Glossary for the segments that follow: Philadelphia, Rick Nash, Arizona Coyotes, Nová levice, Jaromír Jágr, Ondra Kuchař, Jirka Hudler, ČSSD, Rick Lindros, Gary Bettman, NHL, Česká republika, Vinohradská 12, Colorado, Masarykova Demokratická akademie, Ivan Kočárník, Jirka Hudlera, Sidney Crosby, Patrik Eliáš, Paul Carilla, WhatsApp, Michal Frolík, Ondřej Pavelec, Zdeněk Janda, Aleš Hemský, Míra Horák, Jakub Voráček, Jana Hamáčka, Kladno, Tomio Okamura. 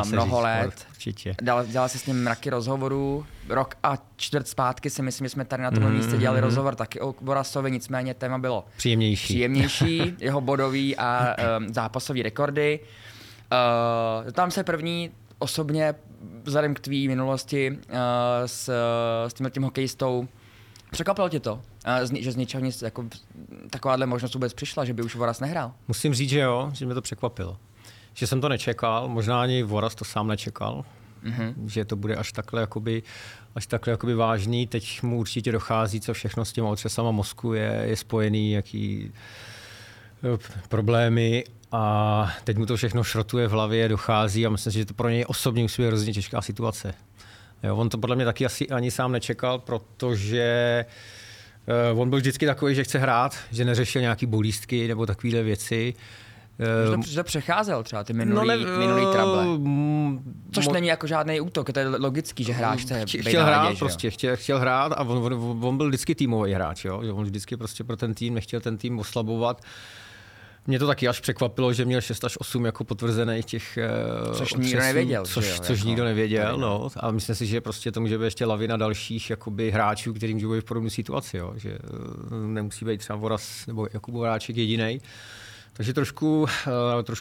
Mnoho let. Určitě. Dělal se s ním mraky rozhovorů. Rok a čtvrt zpátky si myslím, že jsme tady na tomhle místě dělali rozhovor taky o Voráčkovi, nicméně téma bylo příjemnější, jeho bodový a zápasový rekordy. Tam se první osobně, vzhledem k tvý minulosti s tímhletím hokejistou, překvapilo tě to, že z ničeho nic jako, takováhle možnost vůbec přišla, že by už Voráč nehrál? Musím říct, že jo, že mě to překvapilo. Že jsem to nečekal, možná ani Voráč to sám nečekal, že to bude až takhle jakoby vážný. Teď mu určitě dochází, co všechno s těma otřesama mozku je spojený, jaký problémy. A teď mu to všechno šrotuje v hlavě, dochází a myslím si, že to pro něj osobně musí být hrozně těžká situace. Jo, on to podle mě taky asi ani sám nečekal, protože on byl vždycky takový, že chce hrát, že neřešil nějaký bolístky nebo takovéhle věci. Že to přecházel třeba ty minulý trable, což není jako žádný útok, to je logický, že hráč chtěl hrát a on byl vždycky týmový hráč, jo? On vždycky prostě pro ten tým nechtěl ten tým oslabovat. Mě to taky až překvapilo, že měl 6 až 8 jako potvrzených těch což nikdo nevěděl. No. A myslím si, že prostě to může být ještě lavina dalších jakoby hráčů, kterým žijí v podobné situaci, jo? Že nemusí být třeba Voráč nebo Jakub Voráček jedinej. Takže trošku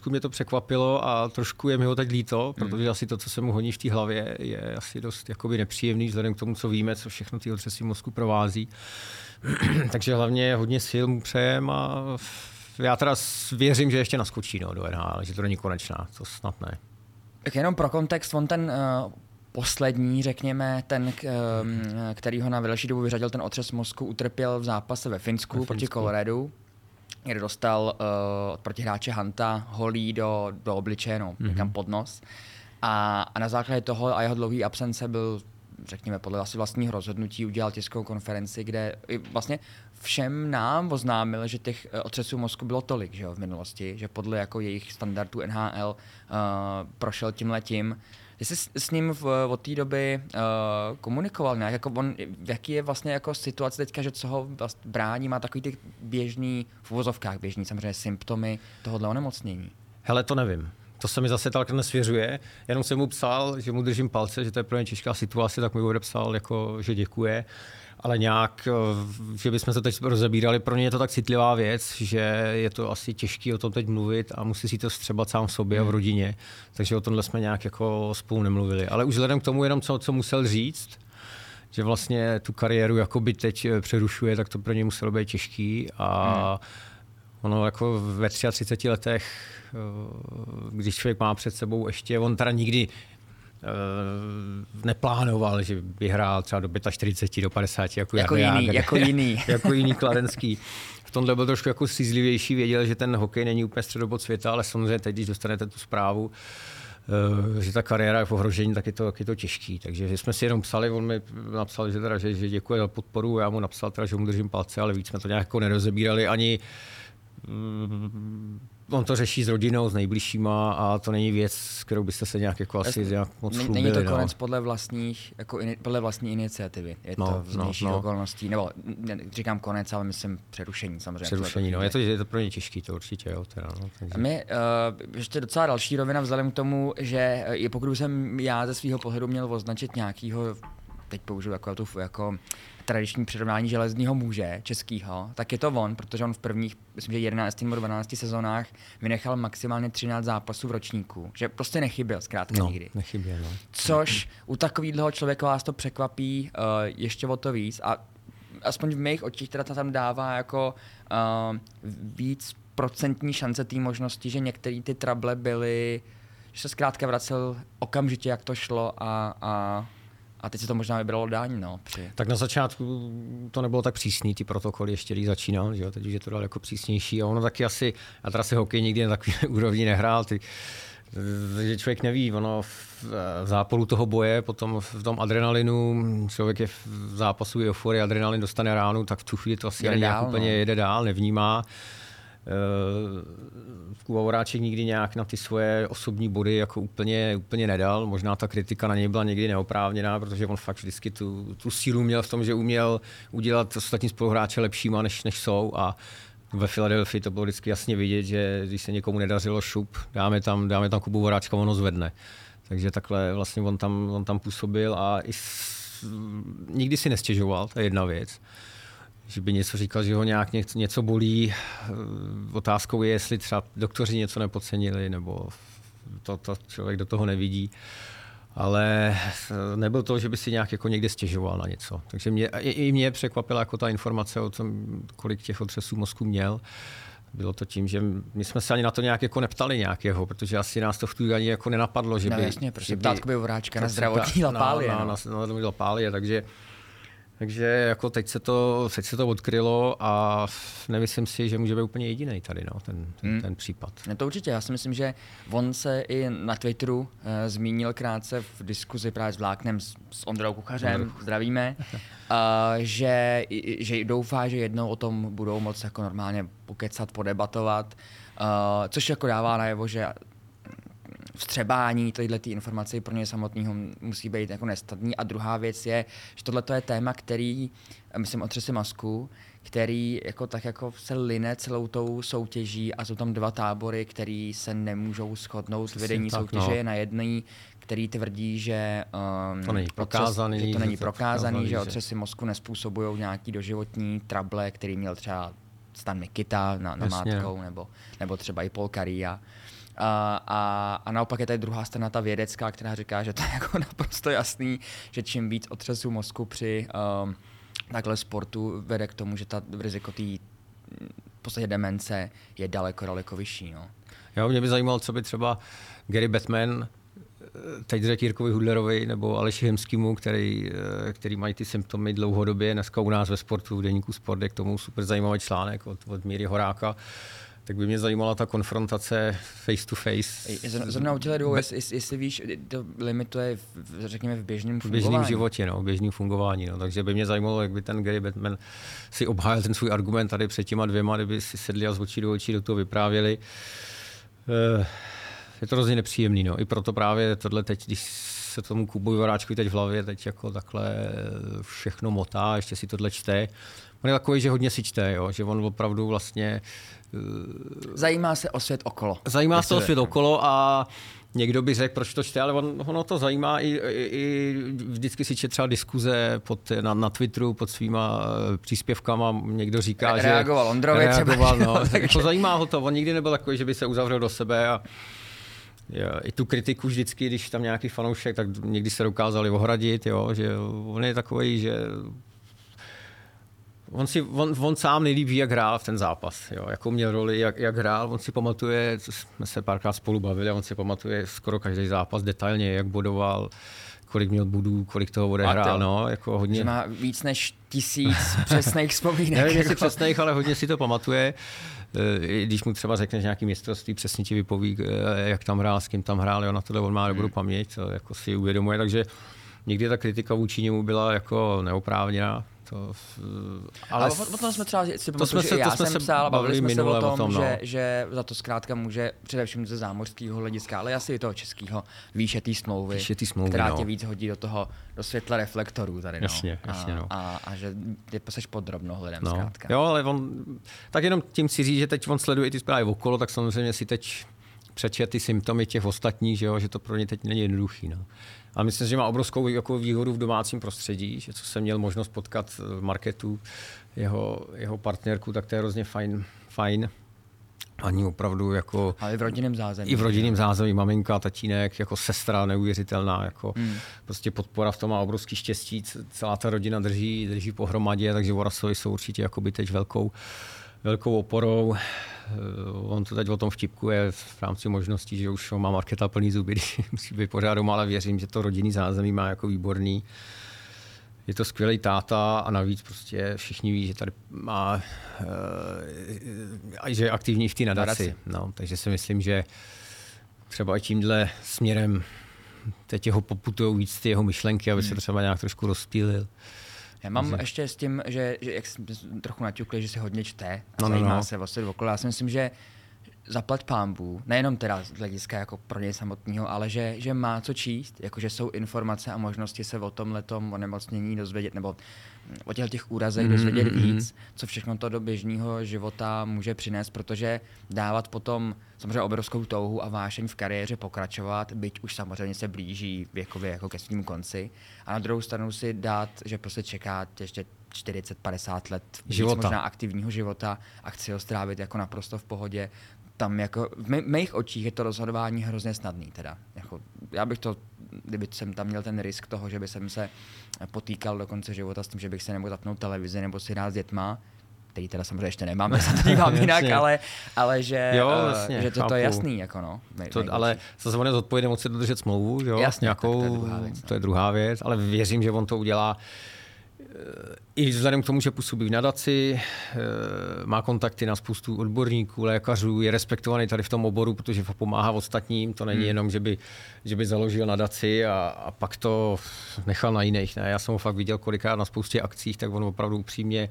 mě to překvapilo a trošku je mi ho teď líto, protože asi to, co se mu honí v té hlavě, je asi dost jakoby nepříjemný vzhledem k tomu, co víme, co všechno ty otřesy mozku provází. Takže hlavně hodně sil mu přejem a já teda věřím, že ještě naskočí do NHL, že to není konečná, to snad ne. Tak jenom pro kontext, on ten poslední, řekněme, ten, který ho na delší dobu vyřadil, ten otřes mozku, utrpěl v zápase ve Finsku proti Coloradu, kde dostal od protihráče Hanta holí do obličeje, někam pod nos. A na základě toho a jeho dlouhý absence byl, řekněme, podle asi vlastního rozhodnutí udělal tiskovou konferenci, kde vlastně všem nám oznámil, že těch otřesů mozku bylo tolik, že jo, v minulosti, že podle jako jejich standardů NHL prošel tímhletím. Jsi s ním od té doby komunikoval nějak? Jako jaký je vlastně jako situace teďka, že co ho vlastně brání, má takový ty běžný, v uvozovkách běžný samozřejmě symptomy tohohle onemocnění? Hele, to nevím. To se mi zase tak nesvěřuje. Jenom jsem mu psal, že mu držím palce, že to je pro ně těžká situace, tak mi odepsal, jako, že děkuje. Ale nějak, že bychom to teď rozebírali, pro ně je to tak citlivá věc, že je to asi těžké o tom teď mluvit a musí si to střebat sám v sobě a v rodině. Takže o tomhle jsme nějak jako spolu nemluvili. Ale už vzhledem k tomu jenom, co musel říct, že vlastně tu kariéru jakoby teď přerušuje, tak to pro ně muselo být těžký. A ono jako ve 33 letech, když člověk má před sebou ještě, on teda nikdy neplánoval, že by hrál třeba do 45, do 50, jako jiný kladenský. V tomhle byl trošku jako sízlivější, věděl, že ten hokej není úplně středobod světa, ale samozřejmě teď, když dostanete tu zprávu, že ta kariéra je v ohrožení, tak je to těžký. Takže jsme si jenom psali, on mi napsal, že děkuje za podporu, já mu napsal, že mu držím palce, ale víc jsme to nějak nerozebírali ani. On to řeší s rodinou, s nejbližšíma a to není věc, kterou byste se nějak jako asi nějak moc chlubili. Není to konec podle vlastních, jako podle vlastní iniciativy. Je to vnějších okolností. Nebo říkám konec, ale myslím přerušení samozřejmě. Přerušení, no. Je to pro ně těžký, to určitě, jo. Teda, no, takže. My ještě docela další rovina vzhledem k tomu, že pokud jsem já ze svého pohledu měl označit nějakého, teď použiju jako tradiční přirovnání železného muže českého, tak je to on, protože on v prvních, myslím, že 11. nebo 12. sezónách vynechal maximálně 13 zápasů v ročníku, že prostě nechyběl zkrátka nikdy. Nechyběl, no. Což u takového člověka vás to překvapí ještě o to víc a aspoň v mých očích teda tam dává jako víc procentní šance té možnosti, že některé ty trable byly, že se zkrátka vracel okamžitě, jak to šlo a teď se to možná vybralo dání, no. Tak na začátku to nebylo tak přísný, ty protokoly ještě když začínal, že jo, teď už je to dal jako přísnější a ono taky asi, já teda si hokej nikdy na takové úrovni nehrál, takže člověk neví, ono v zápolu toho boje, potom v tom adrenalinu, člověk je v zápasu euforii, adrenalin dostane ránu, tak v tu chvíli to asi jede dál, úplně jede dál, nevnímá. Kuba Voráček nikdy nějak na ty svoje osobní body jako úplně nedal. Možná ta kritika na něj byla někdy neoprávněná, protože on fakt vždycky tu sílu měl v tom, že uměl udělat ostatní spoluhráče lepšíma, než jsou. A ve Philadelphii to bylo vždycky jasně vidět, že když se někomu nedařilo šup, dáme tam Kubu Voráčka, ono zvedne. Takže takhle vlastně on tam působil a nikdy si nestěžoval, to je jedna věc. Že by něco říkal, že ho nějak něco bolí. Otázkou je, jestli třeba doktoři něco nepocenili, nebo to člověk do toho nevidí. Ale nebyl to, že by si nějak jako někde stěžoval na něco. Takže mě překvapila jako ta informace o tom, kolik těch otřesů mozku měl. Bylo to tím, že my jsme se ani na to nějak jako neptali nějakého, protože asi nás to v tu ani jako nenapadlo, že by... No jasně, protože ptát by Voráčka na zdravotní lapálie. Na lapálie, takže... Takže jako teď se to odkrylo a nemyslím si, že může být úplně jediný tady, no, ten případ. Ne, to určitě. Já si myslím, že on se i na Twitteru zmínil krátce v diskuzi právě s Vláknem, s Ondrou Kuchařem, zdravíme, že doufá, že jednou o tom budou moc jako normálně pokecat, podebatovat, což jako dává najevo, že vstřebání této informace pro ně samotného musí být jako nestadný. A druhá věc je, že tohleto je téma, který, myslím, otřesy masku, který jako tak jako se line celou tou soutěží a jsou tam dva tábory, který se nemůžou shodnout. Vedení soutěže je na jedný, který tvrdí, že to není prokázaný, že otřesy mozku nezpůsobují nějaký doživotní trable, který měl třeba Stan Mikita namátkou nebo třeba i Paul Carilla. A naopak je tady druhá strana, ta vědecká, která říká, že to je jako naprosto jasný, že čím víc otřesů mozku při takhle sportu vede k tomu, že ta riziko té v podstatě demence je daleko vyšší. No. Jo, mě by zajímalo, co by třeba Gary Bettman teď řekl Jirkovi Hudlerovi nebo Aleši Hemskýmu, který mají ty symptomy dlouhodobě. Dneska u nás ve sportu, v Deníku Sport, je k tomu super zajímavý článek od Míry Horáka. Tak by mě zajímala ta konfrontace face to face. Zrovna u těle dvou, jestli víš, to limituje, řekněme, v běžném fungování. V běžném životě, no, v běžném fungování. No. Takže by mě zajímalo, jak by ten Gary Bettman si obhájil ten svůj argument tady před těma dvěma, kdyby si sedli a z očí do očí do toho vyprávěli. Je to hrozně nepříjemný. No. I proto právě tohle teď, když se tomu Kubovi Voráčkovi teď v hlavě teď jako takhle všechno motá, ještě si tohle čte. On je takový, že hodně si čte, jo? Že on opravdu vlastně... Zajímá se o svět okolo. Zajímá se o svět okolo a někdo by řekl, proč to čte, ale ono to zajímá i vždycky si čet třeba diskuze na Twitteru pod svýma příspěvkama. Někdo říká, že... Reagoval Ondrovi třeba. No, takže... Zajímá ho to, on nikdy nebyl takový, že by se uzavřel do sebe a... I tu kritiku vždycky, když tam nějaký fanoušek, tak někdy se dokázali ohradit, jo? Že on je takový, že... On sám nejlíp ví, jak hrál v ten zápas, jo, jakou měl roli, jak hrál, on si pamatuje, jsme se párkrát spolu bavili, on si pamatuje skoro každý zápas detailně, jak bodoval, kolik měl bodů, kolik toho odehrál, no, jako hodně. Že má víc než 1000 přesných vzpomínek. Nevím, jestli přesných, ale hodně si to pamatuje. Když mu třeba řekneš nějaký mistrovství, přesně ti vypoví, jak tam hrál, s kým tam hrál, jo, na tohle on má dobrou paměť, to jako si uvědomuje, takže někdy ta kritika vůči němu byla jako neoprávněná. Ale o tom jsme třeba, bavili jsme se o tom, no. že za to zkrátka může především ze zámořského hlediska, ale asi i toho českého, výše té smlouvy, která tě víc hodí do světla reflektorů tady, no. Jasně. A že seš pod drobnohledem, no. Zkrátka. Jo, ale on, tak jenom tím si říct, že teď on sleduje i ty zprávy okolo, tak samozřejmě si teď přečet ty symptomy těch ostatních, že to pro ně teď není jednoduchý, no. A myslím, že má obrovskou výhodu v domácím prostředí, že co jsem měl možnost potkat Marketu, jeho partnerku, tak to je hrozně fajn. Ani opravdu jako... Ale i v rodinném zázemí. I v rodinném zázemí, maminka, tatínek, jako sestra neuvěřitelná, jako prostě podpora v tom má obrovský štěstí, celá ta rodina drží pohromadě, takže Vorasovi jsou určitě jakoby teď velkou oporou. On to teď o tom vtipkuje v rámci možností, že už má Marketa plný zuby, musí být pořád doma, ale věřím, že to rodinný zázemí má jako výborný. Je to skvělý táta a navíc prostě všichni ví, že tady má, že je aktivní v té nadaci. No, takže si myslím, že třeba i tímhle směrem teď ho poputujou víc ty jeho myšlenky, aby se třeba nějak trošku rozptýlil. Já mám ještě s tím, že jak trochu naťukli, že se hodně čte a zajímá se vlastně okolo. Já si myslím, že zaplať pánbů, nejenom teda z hlediska jako pro něj samotného, ale že má co číst, jakože jsou informace a možnosti se o tomhletom onemocnění dozvědět, nebo o těch úrazech dozvědět víc, co všechno to do běžného života může přinést, protože dávat potom samozřejmě obrovskou touhu a vášeň v kariéře pokračovat, byť už samozřejmě se blíží věkově jako ke svým konci, a na druhou stranu si dát, že prostě čeká ještě 40-50 let možná aktivního života a chci ho strávit jako naprosto v pohodě. Tam jako v mých očích je to rozhodování hrozně snadný teda. Jako, já bych to, kdyby jsem tam měl ten risk toho, že by jsem se potýkal do konce života s tím, že bych se nemohl zapnout televizi nebo si hrát s dětma, který teda samozřejmě ještě nemám, já se to dívám jinak, ale že, jo, vlastně, že to je jasný. Jako no, ale zase on je zodpovědný moc si dodržet smlouvu, jo? Jasně, nějakou, to je druhá věc. No. To je druhá věc, ale věřím, že on to udělá i vzhledem k tomu, že působí v nadaci, má kontakty na spoustu odborníků, lékařů, je respektovaný tady v tom oboru, protože pomáhá ostatním, to není jenom, že by založil nadaci a pak to nechal na jiných. Ne? Já jsem ho fakt viděl kolikrát na spoustě akcích, tak on opravdu upřímně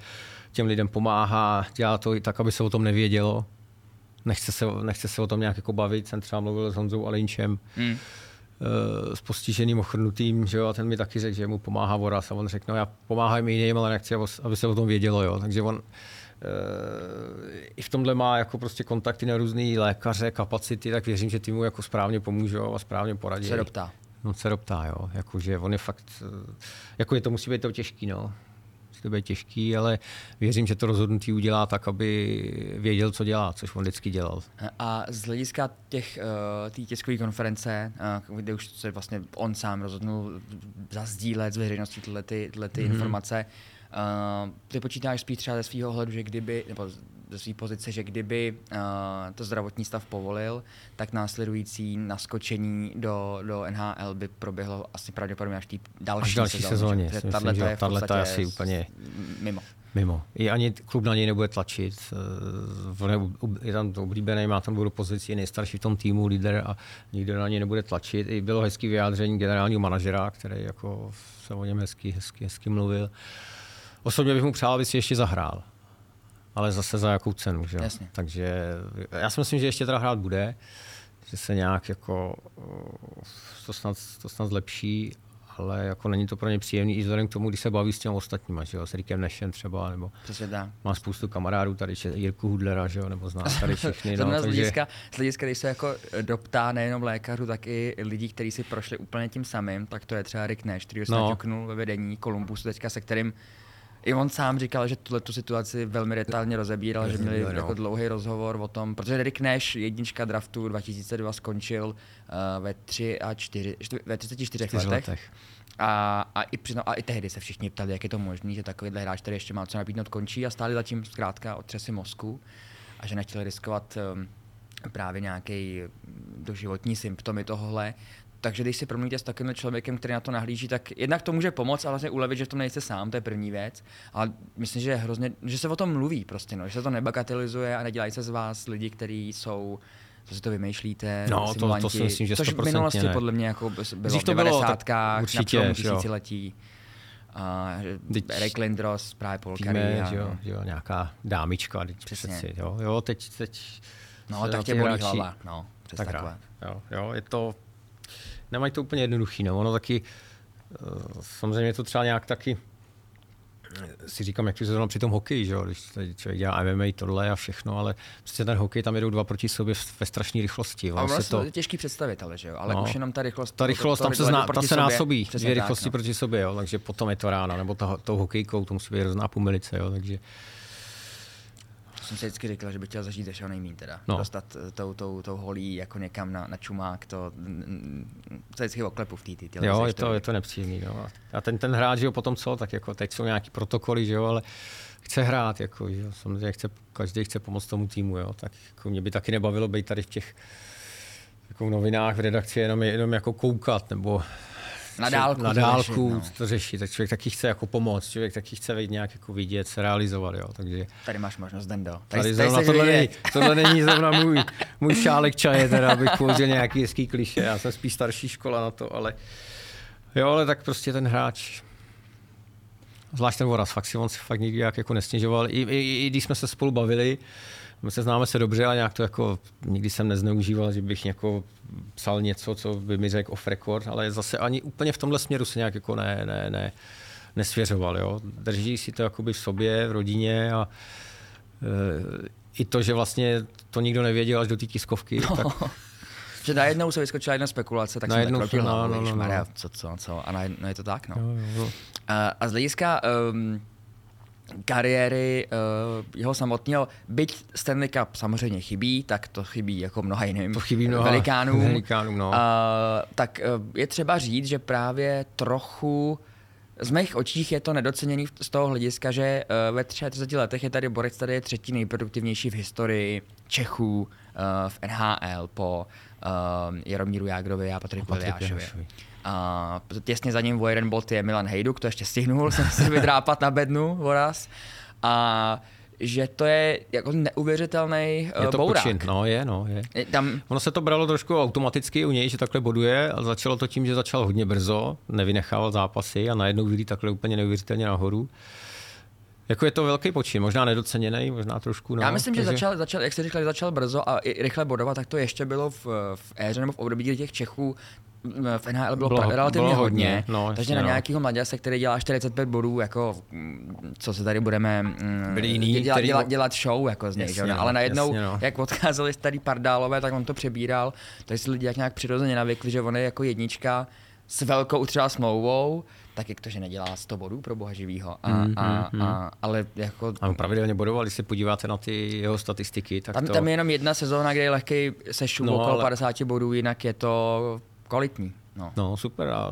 těm lidem pomáhá, dělá to i tak, aby se o tom nevědělo. Nechce se o tom nějak jako bavit, jsem třeba mluvil s Honzou Alinčem. S postiženým, ochrnutým, že jo, a ten mi taky řekl, že mu pomáhá Voraz a on řekl, no já pomáhám jiným, ale nechci, aby se o tom vědělo, jo, takže on i v tomhle má jako prostě kontakty na různý lékaře, kapacity, tak věřím, že ty mu jako správně pomůžou a správně poradí. On se doptá, jo, jakože on je fakt, jako je to musí být to těžký, no. To bude těžký, ale věřím, že to rozhodnutí udělá tak, aby věděl, co dělá, což on vždycky dělal. A z hlediska té tiskové konference, kde už se vlastně on sám rozhodnul zasdílet z veřejností tyhle informace, ty počítáš spíš třeba ze svého ohledu, že kdyby, nebo ze své pozice, že kdyby to zdravotní stav povolil, tak následující naskočení do NHL by proběhlo asi pravděpodobně až v další sezóně. Tato je asi úplně mimo. I ani klub na něj nebude tlačit. Je tam oblíbený, má tam budou pozici, nejstarší v tom týmu, líder a nikdo na něj nebude tlačit. I bylo hezký vyjádření generálního manažera, který jako se o něm hezky mluvil. Osobně bych mu přál, aby si ještě zahrál. Ale zase za jakou cenu, že? Jasně. Takže já si myslím, že ještě teda hrát bude, že se nějak jako to snad zlepší, ale jako není to pro ně příjemný i vzhledem k tomu, když se baví s těmi ostatníma, že jo, s Rickem Nashem třeba, nebo má spoustu kamarádů tady, Jirku Hudlera, že jo, nebo zná tady všichni. No, takže... Z hlediska, když se jako doptá nejenom lékařů, tak i lidí, kteří si prošli úplně tím samým, tak to je třeba Rick Nash, který se naťuknul ve vedení Columbusu teďka, se kterým I on sám říkal, že tu situaci velmi detailně rozebíral, že měli jako dlouhý rozhovor o tom, protože Rick Nash, jednička draftu 2002, skončil ve 34 letech. A i tehdy se všichni ptali, jak je to možné, že takovýhle hráč, který ještě má co nabídnout, končí, a stáli zatím zkrátka otřesy mozku a že nechtěli riskovat právě nějaký doživotní symptomy tohohle. Takže když si promluvíte s takovým člověkem, který na to nahlíží, tak jednak to může pomoct, ale vlastně ulevit, že v tom nejste sám, to je první věc. Ale myslím, že je hrozně, že se o tom mluví prostě, no, že se to nebagatelizuje a nedělají se z vás lidi, kteří jsou, co si to vymýšlíte, simulanti. To si myslím, že 100% což v minulosti ne. Podle mě jako bylo v 90-kách, na přelomu tisíciletí. Rick Lindros, právě Polkary. Víme, nějaká dámička. Přesně. Jo, teď no, tak tě bolí hlava. No, přes takové. Jo, je to... Nemají to úplně jednoduchý, no. Ono taky, samozřejmě to třeba nějak taky, si říkám, jak to se při tom hokeji, že jo, když člověk dělá MMA, tohle a všechno, ale přece ten hokej, tam jedou dva proti sobě ve strašné rychlosti. A vlastně to je těžký představit, ale že jo, ale no, už jenom ta rychlost tam se násobí, dvě rychlosti tak, no, proti sobě, jo, takže potom je to rána, nebo tou hokejkou, to musí být hrozná pumilice, jo, takže... Jsem si vždycky říkal, že bych chtěl zažít ještě nejmín teda. No. Dostat tou holí jako někam na čumák, to je vždycky oklepu v té. Jo, je to nepříjemný. No. A ten hráč, že jo, potom co, tak jako teď jsou nějaký protokoly, že jo, ale chce hrát, jako, že jo, samozřejmě každý chce pomoct tomu týmu, jo, tak jako mě by taky nebavilo být tady v těch jako novinách v redakci jenom jako koukat, nebo na dálku to řešit. Tak člověk taky chce jako pomoct, člověk taky chce nějak jako vidět, se realizovat, jo. Takže tady máš možnost, Dendo. Tady tohle není zrovna můj šálek čaje, teda abych použil nějaký hezký klišé. Já jsem spíš starší škola na to, ale jo, ale tak prostě ten hráč, zvlášť ten Voraz, on se fakt nikdy jako nesnižoval. I když jsme se spolu bavili, my se známe se dobře, ale nějak to jako nikdy jsem nezneužíval, že bych jako psal něco, co by mi řekl off record, ale zase ani úplně v tomhle směru se nějak jako ne nesvěřoval, jo. Drží si to jakoby v sobě, v rodině a i to, že vlastně to nikdo nevěděl až do té tiskovky, no. Tak že najednou se vyskočila jedna spekulace, tak jsem tak no. Co a no je to tak, no. Jo. A z hlediska kariéry jeho samotného, byť Stanley Cup samozřejmě chybí, tak to chybí jako mnoha jiným velikánům, no. Tak je třeba říct, že právě trochu z mých očích je to nedoceněný z toho hlediska, že ve 33 letech je tady borec, tady je třetí nejproduktivnější v historii Čechů v NHL po Jaromíru Jágrovi a Patriku Eliášovi. Těsně za ním o jeden bod je Milan Hejduk, to ještě stihnul jsem se vydrápat na bednu Voraz. A že to je jako neuvěřitelný bourák. Je to počin, je. Tam... Ono se to bralo trošku automaticky u něj, že takhle boduje, a začalo to tím, že začal hodně brzo, nevynechával zápasy a najednou vidí takhle úplně neuvěřitelně nahoru. Jako je to velký počin, možná nedoceněný, možná trošku. No. Já myslím, že začal, jak jsi říkal, začal brzo a i rychle bodovat, tak to ještě bylo v éře nebo v období těch Čechů v NHL bylo relativně hodně. No, takže na nějakého mladěse, který dělá 45 bodů, jako co se tady budeme dělat show jako z něj, jasně, ale najednou jak odcházeli starý Pardálové, tak on to přebíral, takže si lidi jak nějak přirozeně navykli, že on je jako jednička s velkou třeba smlouvou, tak jak to, že nedělá 100 bodů pro boha živýho. Ale jako... A pravidelně bodoval, když se podíváte na ty jeho statistiky, tak tam je jenom jedna sezóna, kde je lehkej sešup okolo 50 bodů, jinak je to kvalitní. No super. A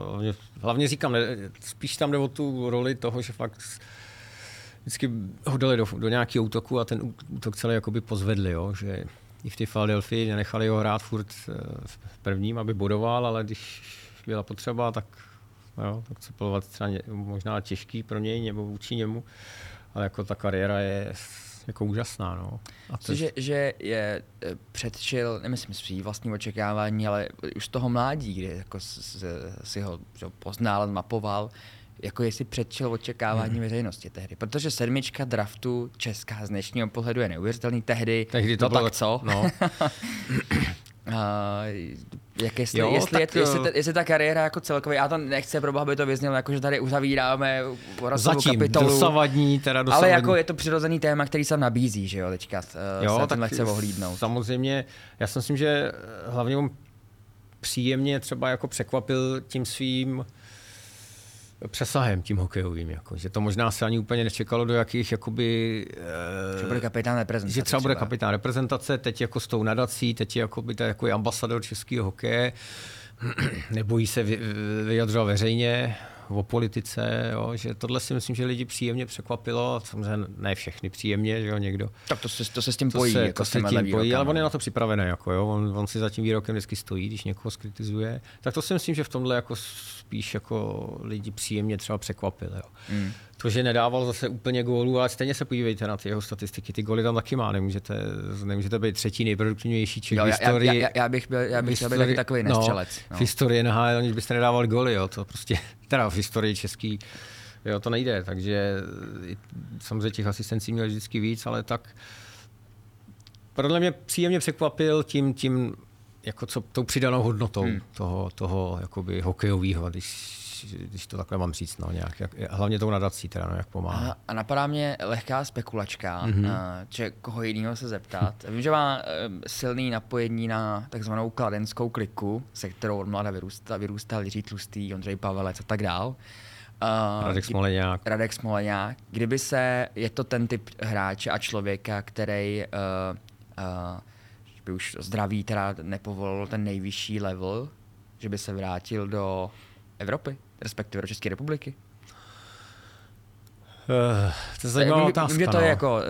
hlavně říkám, spíš tam jde o tu roli toho, že fakt vždycky ho dali do nějakého útoku a ten útok celý jakoby pozvedli, jo? Že i v té Philadelphii nenechali ho hrát furt v prvním, aby bodoval, ale když byla potřeba, tak se plovat možná těžký pro něj nebo vůči němu, ale jako ta kariéra je jako úžasná, no. A to... že je předčil, nemyslím svý vlastní očekávání, ale už z toho mládí, kdy jako si ho poznal, mapoval, jako jestli předčil očekávání veřejnosti tehdy. Protože sedmička draftu česká z dnešního pohledu je neuvěřitelný tehdy to bylo tak co? No. Jestli ta kariéra jako celkově, já to nechci, proboha, by to vyznělo, jakože tady uzavíráme Vorazovou kapitolu. Dosavadní. Ale jako je to přirozený téma, který se nabízí, že jo, teďka se tenhle chce ohlídnout. Samozřejmě, já si myslím, že hlavně on příjemně třeba jako překvapil tím svým přesahem tím hokejovým, jako, že to možná se ani úplně nečekalo, do jakých jakoby, že bude kapitán reprezentace. Že třeba bude kapitán reprezentace, teď jako s tou nadací, teď jakoby, tak jako ambasador českého hokeje, nebojí se vyjadřovat veřejně o politice, jo, že tohle si myslím, že lidi příjemně překvapilo, samozřejmě ne všechny příjemně, že jo, někdo. Tak to se s tím pojí, ale on je na to připravený, jako, jo, on si za tím výrokem vždycky stojí, když někoho skritizuje, tak to si myslím, že v tomhle jako spíš jako lidi příjemně třeba překvapili, jo. Mm. To, že nedával zase úplně gólů, ale stejně se podívejte na ty jeho statistiky, ty góly tam taky má, nemůžete být třetí nejproduktivnější Čech v historii. Já bych byl taky takový nestřelec. No. V historii NHL, aniž byste nedával góly, jo, to prostě, teda v historii český, jo, to nejde, takže samozřejmě těch asistencí měl vždycky víc, ale tak podle mě příjemně překvapil tím jako co, tou přidanou hodnotou toho jakoby hokejovýho, když to takhle mám říct, no, nějak, hlavně tou nadací, teda, no, jak pomáhá. A napadá mě lehká spekulačka, že koho jiného se zeptat. Vím, že má silný napojení na takzvanou kladenskou kliku, se kterou od mlada vyrůstal Jiří Tlustý, Ondřej Pavelec a tak dál. Radek Smoleňák. Je to ten typ hráče a člověka, který by už zdraví teda nepovolil ten nejvyšší level, že by se vrátil do Evropy, respektive do České republiky? To je zajímavá otázka. Mě to je jako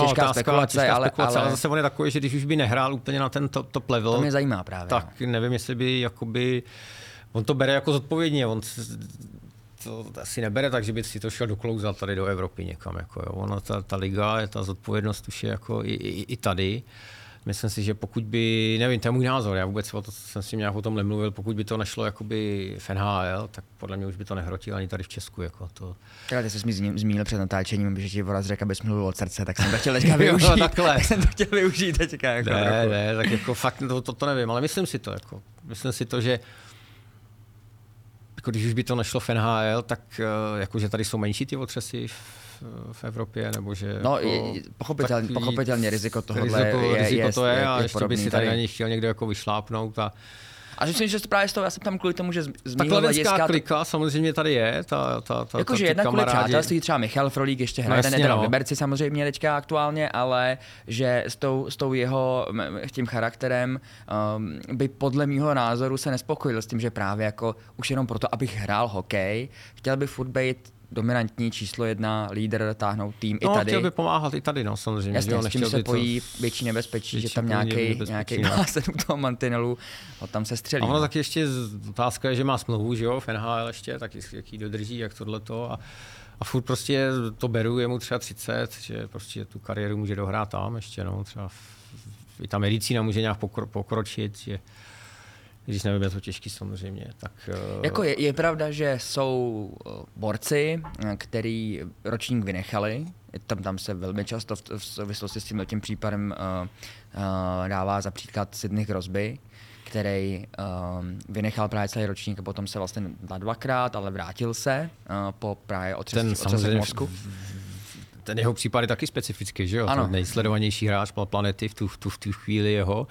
těžká spekulace, ale zase on je takový, že když už by nehrál úplně na ten top level, to mě zajímá právě, tak nevím, jestli by jakoby, on to bere jako zodpovědně, on to asi nebere tak, že by si to šel doklouzat tady do Evropy někam. Jako, jo. Ona, ta liga, ta zodpovědnost už je jako i tady. Myslím si, že pokud by, nevím, to je můj názor, já vůbec jsem s tím nějak o tom nemluvil, pokud by to nešlo jakoby v NHL, tak podle mě už by to nehrotilo ani tady v Česku. Jako to. Ty jsi mi zmínil před natáčením, že ti Voráček řekl, abys mluvil od srdce, tak jsem to chtěl teďka využít. Teďka. Jako ne, tak jako fakt to nevím, ale myslím si to, že jako když už by to nešlo v NHL, tak jakože tady jsou menší ty otřesy v Evropě, nebo že... No, jako pochopitelně riziko tohohle je a ještě by si tady ani chtěl někdo jako vyšlápnout. A myslím, že právě z toho, já jsem tam kvůli tomu, že zmínil hlediska... Ta klika samozřejmě tady je, ta jakože jednak kvůli přátelství, třeba Michal Frolík ještě hraje, ten je v Liberci samozřejmě teďka aktuálně, ale že s tou jeho tím charakterem by podle mýho názoru se nespokojil s tím, že právě jako už jenom proto, abych hrál hokej, chtěl by furt být dominantní číslo 1, líder, táhnout tým i tady. No, chtěl by pomáhat i tady, no, samozřejmě. Jasně, s tím se pojí větší nebezpečí, že tam nějaký násled u toho mantinelu, tam se střelí. A ono taky ještě otázka je, že má smlouvu, že jo, v NHL ještě, tak jaký dodrží, jak tohleto. A furt prostě to beru, je mu třeba 30, že prostě tu kariéru může dohrát tam ještě, no, třeba i ta medicína může nějak pokročit, že když nevím, je to těžký samozřejmě, tak... Jako je pravda, že jsou borci, který ročník vynechali, tam se velmi často v souvislosti s tím případem dává za příklad Sidney Crosby, který vynechal právě celý ročník a potom se vlastně na dvakrát, ale vrátil se po právě otřesce v mozku. Ten jeho případ je taky specifický, že jo? Ano. Ten nejsledovanější hráč planety v tu chvíli jeho.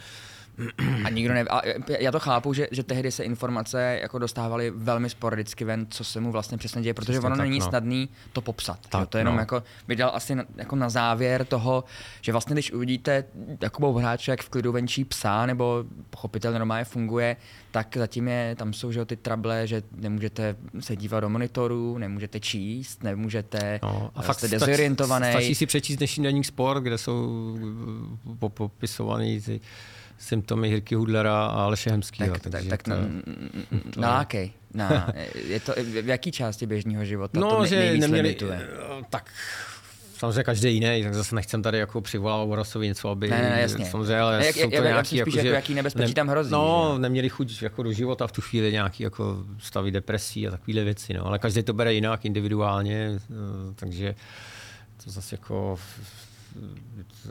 A nikdo neví. A já to chápu, že tehdy se informace jako dostávaly velmi sporadicky ven, co se mu vlastně přesně děje, protože ono není snadný to popsat. Tak, to jenom jako vydal asi jako na závěr toho, že vlastně když uvidíte Jakuba Voráčka, jak v klidu venčí psa, nebo pochopitelně normálně funguje, tak zatím tam jsou, že ty trable, že nemůžete se dívat do monitoru, nemůžete číst, nemůžete, jste dezorientovaný. Stačí si přečíst dnešní Deník Sport, kde jsou popisovaný ty symptomy Jirky Hudlera a Aleše Hemskýho. Tak nalákej. Je to v jaký části běžného života to nejvíc limituje? Tak samozřejmě každý jiný, tak zase nechcem tady jako přivolávat Voráčkovi něco, aby... Ne, jasně. Samozřejmě, ale jsou to nějaký... Jaký nebezpečí tam hrozí. No, neměli chuť jako do života v tu chvíli nějaký jako stavy depresí a takovýhle věci, no. Ale každý to bere jinak, individuálně, takže to zase jako...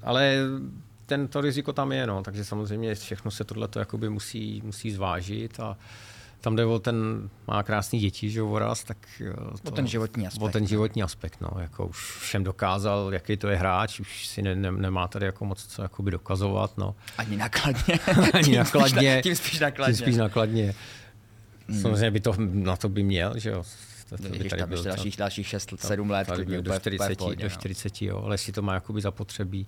Ale... Tento riziko tam je, no, takže samozřejmě všechno se tohleto jakoby musí zvážit a tam jde o ten, má krásný děti, že Voráč, tak... O ten životní aspekt, no, jako už všem dokázal, jaký to je hráč, už si nemá tady jako moc co jakoby dokazovat, no. Ani nakladně. Tím spíš nakladně. Samozřejmě by to, na to by měl, že jo, Když tam ještě dalších 6-7 let, klidně do 40, jo, ale jestli to má jakoby zapotřebí.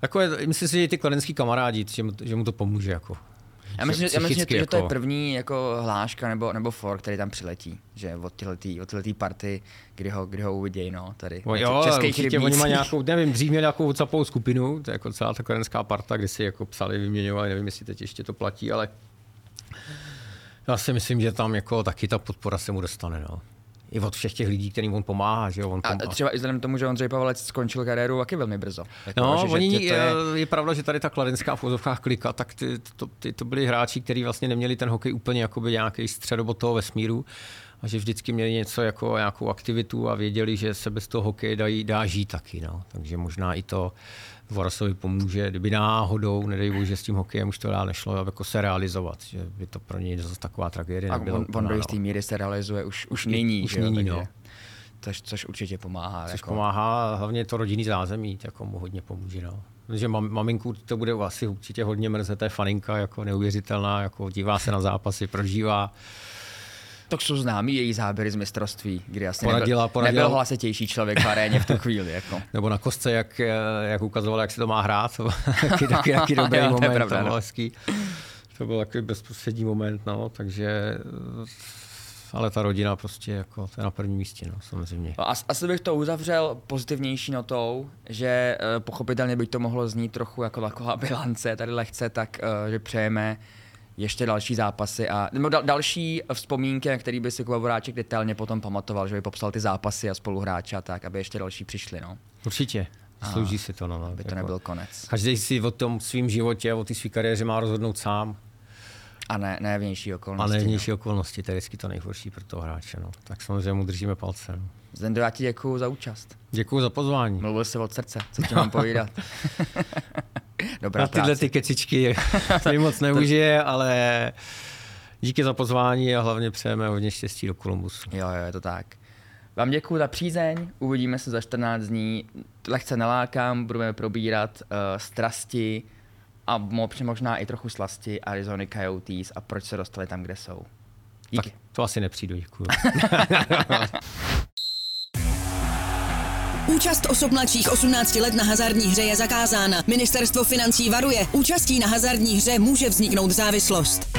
Takové, myslím si, že ty kladenský kamarádi, že mu to pomůže jako. Já myslím, že to je první jako hláška nebo for, který tam přiletí, že od téhletý party, kdy ho uvidějí, no, tady. Jo, českých rybnících. Oni mají nějakou, nevím, dřív měli nějakou WhatsAppovou skupinu, to je jako celá ta kladenská parta, kde si jako psali, vyměňovali, nevím, jestli teď ještě to platí, ale já si myslím, že tam jako taky ta podpora se mu dostane, no. I od všech těch lidí, kterým on pomáhá, že jo, on pomáhá. A třeba i vzhledem tomu, že Ondřej Pavelec skončil kariéru taky velmi brzo. Je pravda, že tady ta kladenská v ozovkách klika, tak to byli hráči, kteří vlastně neměli ten hokej úplně jakoby nějaký středobod toho vesmíru a že vždycky měli něco jako nějakou aktivitu a věděli, že se bez toho hokeje dá žít taky, no. Takže možná i to Vorasovi pomůže, kdyby náhodou, nedej bože, s tím hokejem už to dál nešlo jako se realizovat, že by to pro něj zase taková tragédie nebyla. A on do jistý míry se realizuje už nyní, už jo, nyní, no. což určitě pomáhá. Což jako pomáhá, hlavně to rodinný zázemí, jako mu hodně pomůže, no. Že maminku to bude asi určitě hodně mrzet, je faninka, jako neuvěřitelná, jako dívá se na zápasy, prožívá. Tak jsou známý její záběry z mistrovství, kdy asi nebyl hlasetější člověk v aréně v tu chvíli. Jako. Nebo na kostce, jak ukazoval, jak se to má hrát. Taky dobrý moment, to je pravda, no. Hezký. To byl takový bezprostřední moment, no, takže. Ale ta rodina prostě jako to je na prvním místě, no, samozřejmě. Asi bych to uzavřel pozitivnější notou, že pochopitelně by to mohlo znít trochu jako taková bilance tady lehce, tak že přejeme ještě další zápasy a další vzpomínky, na který by si Kuba Voráček detailně potom pamatoval, že by popsal ty zápasy a spoluhráče a tak, aby ještě další přišli, no. Určitě. Slouží si to, no. Aby to nebyl konec. Každý si o tom svým životě, o té své kariéře má rozhodnout sám. A ne vnější okolnosti. A ne vnější okolnosti, to je vždycky to nejhorší pro toho hráče, no. Tak samozřejmě mu držíme palce, no. Zdendo, já ti děkuju za účast. Děkuju za pozvání. Mluvil jsi od srdce, co ti mám povídat. Dobrá na tyhle ty kecičky to mi moc neužije, ale díky za pozvání a hlavně přejeme hodně štěstí do Kolumbusu. Jo, je to tak. Vám děkuju za přízeň, uvidíme se za 14 dní. Lehce nalákám, budeme probírat strasti a možná i trochu slasti Arizony Coyotes a proč se dostali tam, kde jsou. Díky. Tak to asi nepřijdu, děkuju. Účast osob mladších 18 let na hazardní hře je zakázána. Ministerstvo financí varuje, účastí na hazardní hře může vzniknout závislost.